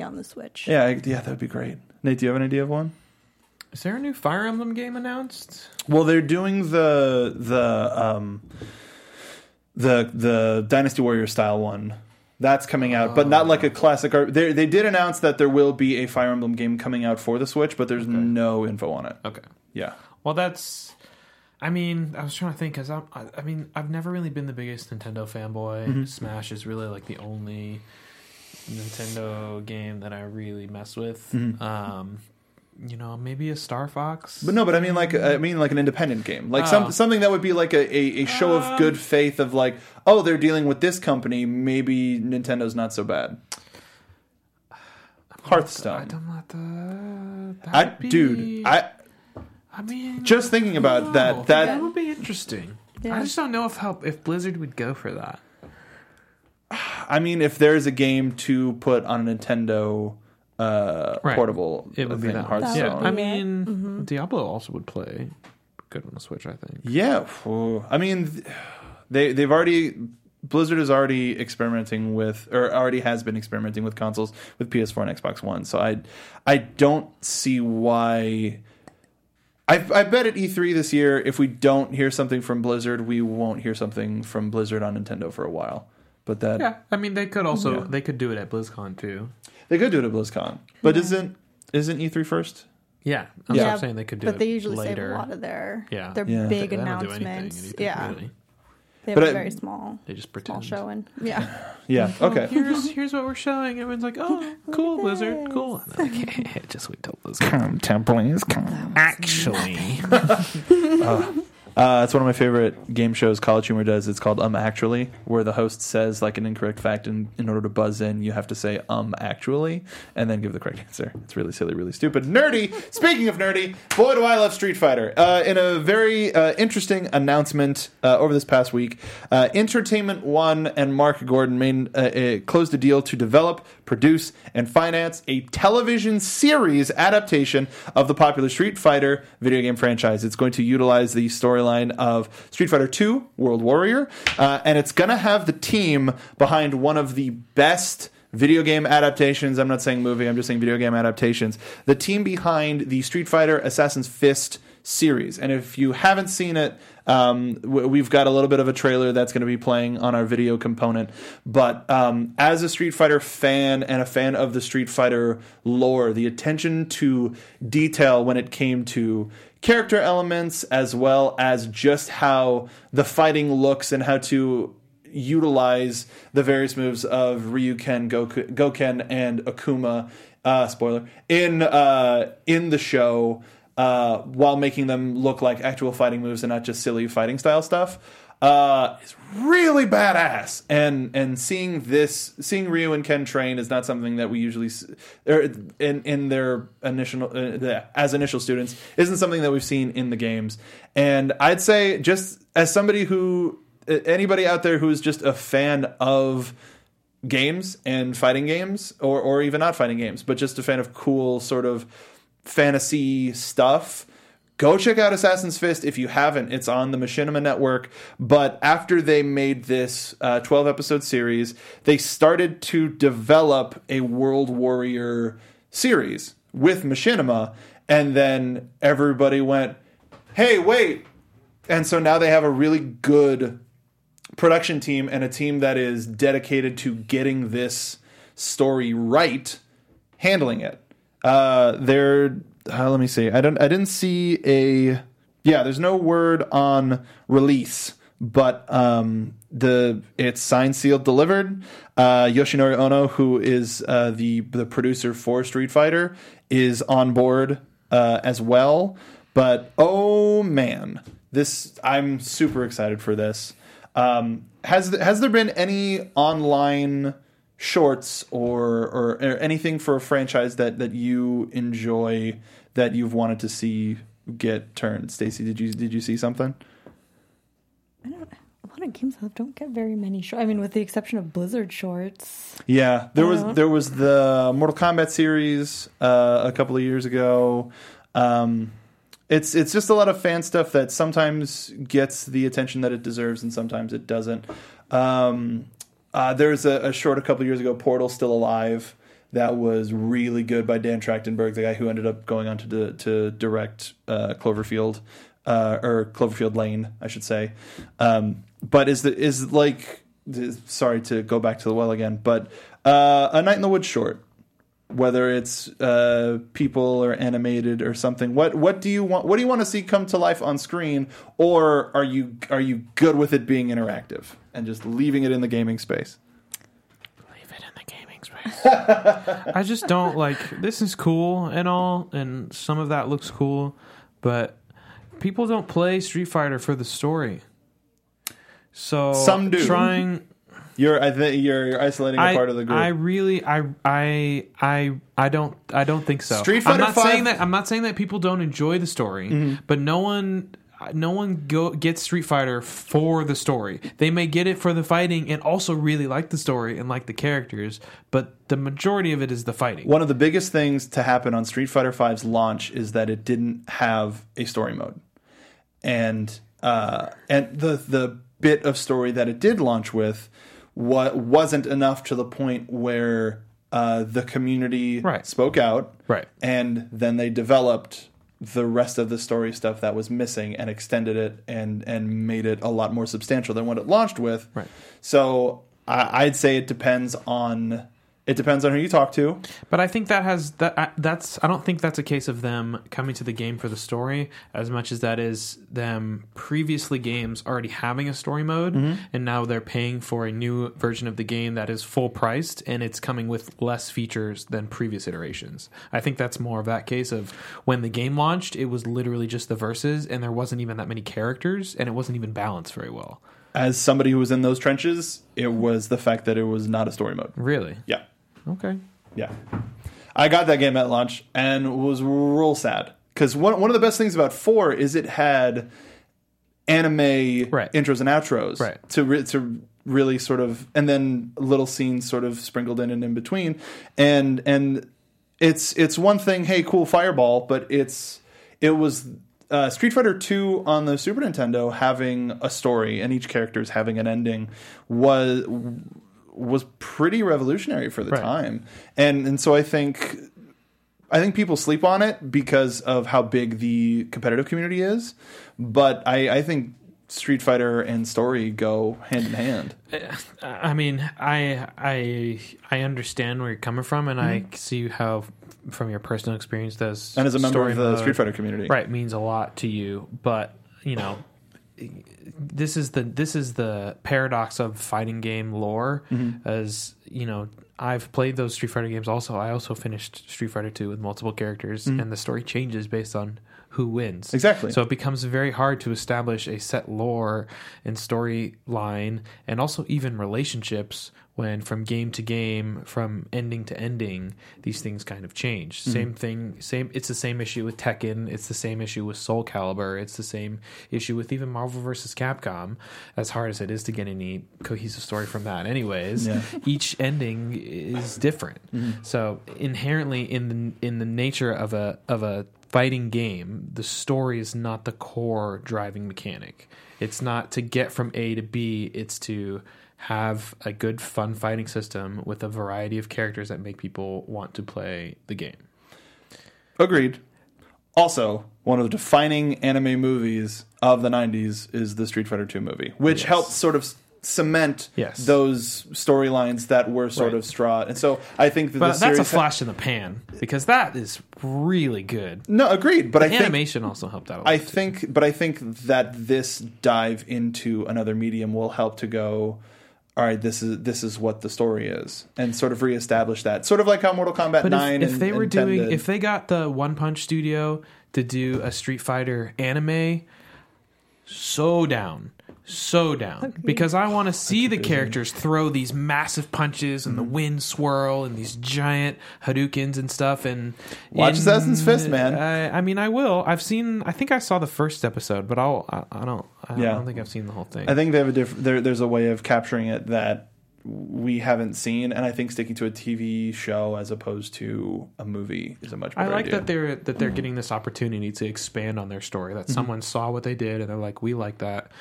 on the Switch. Yeah, that would be great. Nate, do you have an idea of one? Is there a new Fire Emblem game announced? Well, they're doing the Dynasty Warriors style one. That's coming out, but not like a classic. They did announce that there will be a Fire Emblem game coming out for the Switch, but there's no info on it. Okay. Yeah. Well, that's... I mean, I was trying to think, because I've never really been the biggest Nintendo fanboy. Mm-hmm. Smash is really like the only Nintendo game that I really mess with. Mm-hmm. You know, maybe a Star Fox. But no, but I mean like an independent game. Like something that would be like a show of good faith of like, oh, they're dealing with this company, maybe Nintendo's not so bad. Hearthstone. I mean just thinking about that would be interesting. Yeah. I just don't know if Blizzard would go for that. I mean, if there's a game to put on a Nintendo portable, it would be that Hearthstone. Yeah. I mean, Diablo also would play good on the Switch, I think. Yeah. I mean, Blizzard is already experimenting with, or already has been experimenting with consoles with PS4 and Xbox One. So I don't see why. I bet at E3 this year, if we don't hear something from Blizzard, we won't hear something from Blizzard on Nintendo for a while. But that, yeah, I mean, they could also they could do it at BlizzCon too. They could do it at BlizzCon, but isn't E3 first? Yeah, I'm not saying they could do it later. But they usually save a lot of their big announcements. Really. They have a very small, they just pretend. Small showing. Yeah. Okay. Here's what we're showing. Everyone's like, oh, cool, Blizzard, cool. Okay, just wait till Blizzard. Come, Templings, come. Actually. It's one of my favorite game shows College Humor does. It's called Actually, where the host says like an incorrect fact, and in order to buzz in, you have to say actually, and then give the correct answer. It's really silly, really stupid. Nerdy! Speaking of nerdy, boy do I love Street Fighter. In a very interesting announcement over this past week, Entertainment One and Mark Gordon closed a deal to develop, produce, and finance a television series adaptation of the popular Street Fighter video game franchise. It's going to utilize the storyline of Street Fighter II, World Warrior, and it's going to have the team behind one of the best video game adaptations. I'm not saying movie, I'm just saying video game adaptations. The team behind the Street Fighter Assassin's Fist series. And if you haven't seen it, we've got a little bit of a trailer that's going to be playing on our video component. But as a Street Fighter fan and a fan of the Street Fighter lore, the attention to detail when it came to character elements, as well as just how the fighting looks and how to utilize the various moves of Ryuken, Goken, and Akuma, spoiler, in the show, while making them look like actual fighting moves and not just silly fighting style stuff, is really badass. And seeing Ryu and Ken train is not something that we usually, in their initial students, isn't something that we've seen in the games. And I'd say, just as anybody out there who's just a fan of games and fighting games, or even not fighting games, but just a fan of cool sort of fantasy stuff, go check out Assassin's Fist if you haven't. It's on the Machinima Network. But after they made this 12-episode series, they started to develop a World Warrior series with Machinima. And then everybody went, hey, wait. And so now they have a really good production team and a team that is dedicated to getting this story right, handling it. Let me see. I didn't see there's no word on release, but it's signed, sealed, delivered. Yoshinori Ono, who is the producer for Street Fighter, is on board as well. But oh man, I'm super excited for this. Has there been any online shorts or anything for a franchise that you enjoy that you've wanted to see get turned? Stacy, did you see something? I don't know. A lot of games don't get very many shorts. I mean, with the exception of Blizzard shorts. Yeah, there was the Mortal Kombat series a couple of years ago. It's just a lot of fan stuff that sometimes gets the attention that it deserves and sometimes it doesn't. There's a short a couple years ago, Portal Still Alive, that was really good by Dan Trachtenberg, the guy who ended up going on to direct Cloverfield, or Cloverfield Lane, I should say. But is like sorry to go back to the well again, but a Night in the Woods short, whether it's people or animated or something, what do you want? What do you want to see come to life on screen, or are you good with it being interactive and just leaving it in the gaming space? I just don't like, this is cool and all, and some of that looks cool, but people don't play Street Fighter for the story. So some do. You're isolating a part of the group. I don't think so. Street Fighter I'm not saying that people don't enjoy the story, mm-hmm. but no one gets Street Fighter for the story. They may get it for the fighting and also really like the story and like the characters, but the majority of it is the fighting. One of the biggest things to happen on Street Fighter V's launch is that it didn't have a story mode. And the bit of story that it did launch with wasn't enough to the point where the community right. spoke out. Right. And then they developed the rest of the story stuff that was missing and extended it and made it a lot more substantial than what it launched with. Right. So I'd say it depends on who you talk to. But I think that I don't think that's a case of them coming to the game for the story as much as that is them previously games already having a story mode mm-hmm. and now they're paying for a new version of the game that is full priced and it's coming with less features than previous iterations. I think that's more of that case of when the game launched, it was literally just the verses and there wasn't even that many characters and it wasn't even balanced very well. As somebody who was in those trenches, it was the fact that it was not a story mode. Really? Yeah. Okay. Yeah. I got that game at launch and was real sad. Because one of the best things about 4 is it had anime right. intros and outros right. to really sort of... And then little scenes sort of sprinkled in and in between. And it's one thing, hey, cool, Fireball, but it was... Street Fighter II on the Super Nintendo having a story and each character's having an ending was pretty revolutionary for the right. time, and so I think people sleep on it because of how big the competitive community is, but I think Street Fighter and story go hand in hand. I mean, I understand where you're coming from, and mm-hmm. I see how from your personal experience does and as a member of the Street Fighter community, right, means a lot to you. But you know. This is the paradox of fighting game lore, mm-hmm. as you know. I've played those Street Fighter games. Also, I also finished Street Fighter 2 with multiple characters, mm-hmm. and the story changes based on who wins. Exactly. So it becomes very hard to establish a set lore and storyline, and also even relationships when from game to game, from ending to ending, these things kind of change. Mm-hmm. Same thing. It's the same issue with Tekken. It's the same issue with Soul Calibur. It's the same issue with even Marvel vs. Capcom. As hard as it is to get any cohesive story from that, anyways, yeah. each ending is different. Mm-hmm. So inherently, in the nature of a fighting game, the story is not the core driving mechanic. It's not to get from A to B. It's to have a good, fun fighting system with a variety of characters that make people want to play the game. Agreed. Also, one of the defining anime movies of the 90s is the Street Fighter II movie, which yes. helped sort of cement yes. those storylines that were sort right. of straught. And so I think that that's a flash in the pan, because that is really good. No, agreed. But I think animation also helped out a lot. I think that this dive into another medium will help to go, all right, this is what the story is, and sort of reestablish that. Sort of like how Mortal Kombat 9. If they got the One Punch Studio to do a Street Fighter anime, so down because I want to see the characters throw these massive punches and mm-hmm. the wind swirl and these giant Hadoukens and stuff. And watch Assassin's Fist, man. I mean, I will. I think I saw the first episode, but I don't think I've seen the whole thing. I think they have there's a way of capturing it that we haven't seen, and I think sticking to a TV show as opposed to a movie is a much better idea. I like that they're getting this opportunity to expand on their story. That mm-hmm. someone saw what they did and they're like, we like that.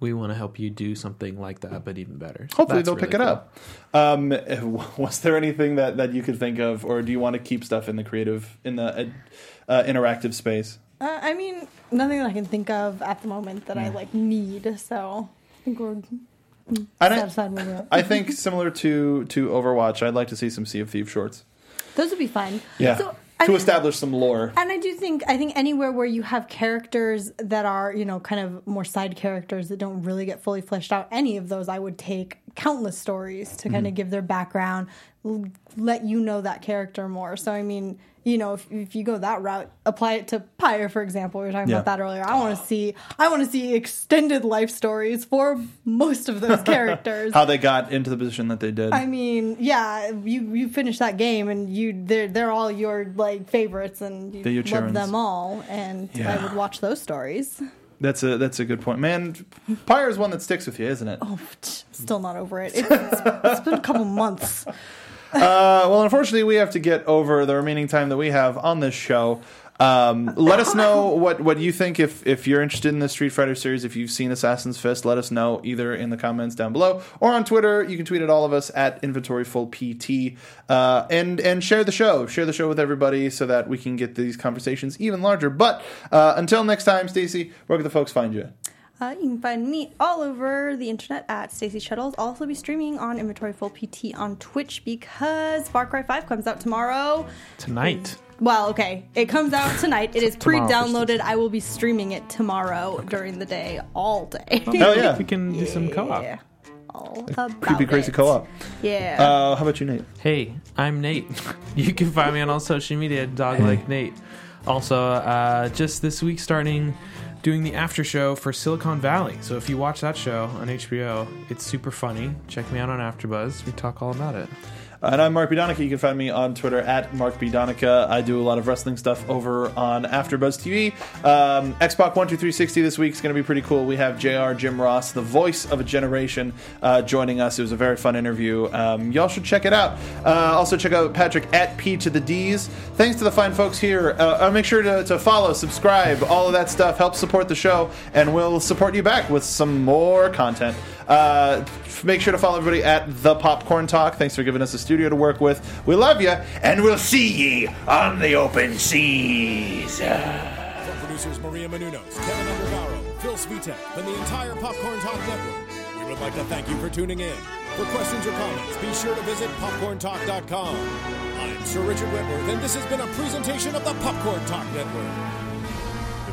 We want to help you do something like that, but even better. So hopefully they'll really pick it up. Was there anything that you could think of, or do you want to keep stuff in the creative, in the interactive space? I mean, nothing that I can think of at the moment that I need. So I think we're I think similar to Overwatch, I'd like to see some Sea of Thieves shorts. Those would be fun. Yeah. So, to establish some lore. And I think anywhere where you have characters that are, you know, kind of more side characters that don't really get fully fleshed out, any of those I would take countless stories to kind of give their background, let you know that character more. So, I mean, you know, if you go that route, apply it to Pyre, for example. We were talking about that earlier. I want to see extended life stories for most of those characters. How they got into the position that they did. I mean, yeah, you finish that game and they're all your like favorites and you love them all. And I would watch those stories. That's a good point. Man, Pyre is one that sticks with you, isn't it? Oh, still not over it. It's been a couple months. Well, unfortunately, we have to get over the remaining time that we have on this show. Let us know what you think. If you're interested in the Street Fighter series, if you've seen Assassin's Fist, let us know either in the comments down below or on Twitter. You can tweet at all of us at InventoryFullPT. And share the show. Share the show with everybody so that we can get these conversations even larger. But until next time, Stacy, where can the folks find you? You can find me all over the internet at Stacy Shuttles. I'll also be streaming on Inventory Full PT on Twitch because Far Cry 5 comes out tomorrow. Tonight. Well, okay. It comes out tonight. It is pre-downloaded. I will be streaming it tomorrow during the day, all day. Oh, yeah. We can do some co-op. Creepy, crazy co-op. Yeah. How about you, Nate? Hey, I'm Nate. You can find me on all social media at DogLikeNate. Also, just this week starting... doing the after show for Silicon Valley. So if you watch that show on HBO, it's super funny. Check me out on AfterBuzz. We talk all about it. And I'm Mark Bidonica. You can find me on Twitter at Mark Bidonica. I do a lot of wrestling stuff over on AfterBuzz TV. Xbox 12360 this week is going to be pretty cool. We have JR Jim Ross, the voice of a generation, joining us. It was a very fun interview. Y'all should check it out. Also check out Patrick at P to the D's. Thanks to the fine folks here. Make sure to follow, subscribe, all of that stuff. Help support the show, and we'll support you back with some more content. Make sure to follow everybody at The Popcorn Talk. Thanks for giving us a studio to work with. We love you, and we'll see ye on the open seas. From producers Maria Menounos, Kevin Undergaro, Phil Svitek, and the entire Popcorn Talk network, we would like to thank you for tuning in. For questions or comments, be sure to visit popcorntalk.com. I'm Sir Richard Wentworth, and this has been a presentation of the Popcorn Talk network. The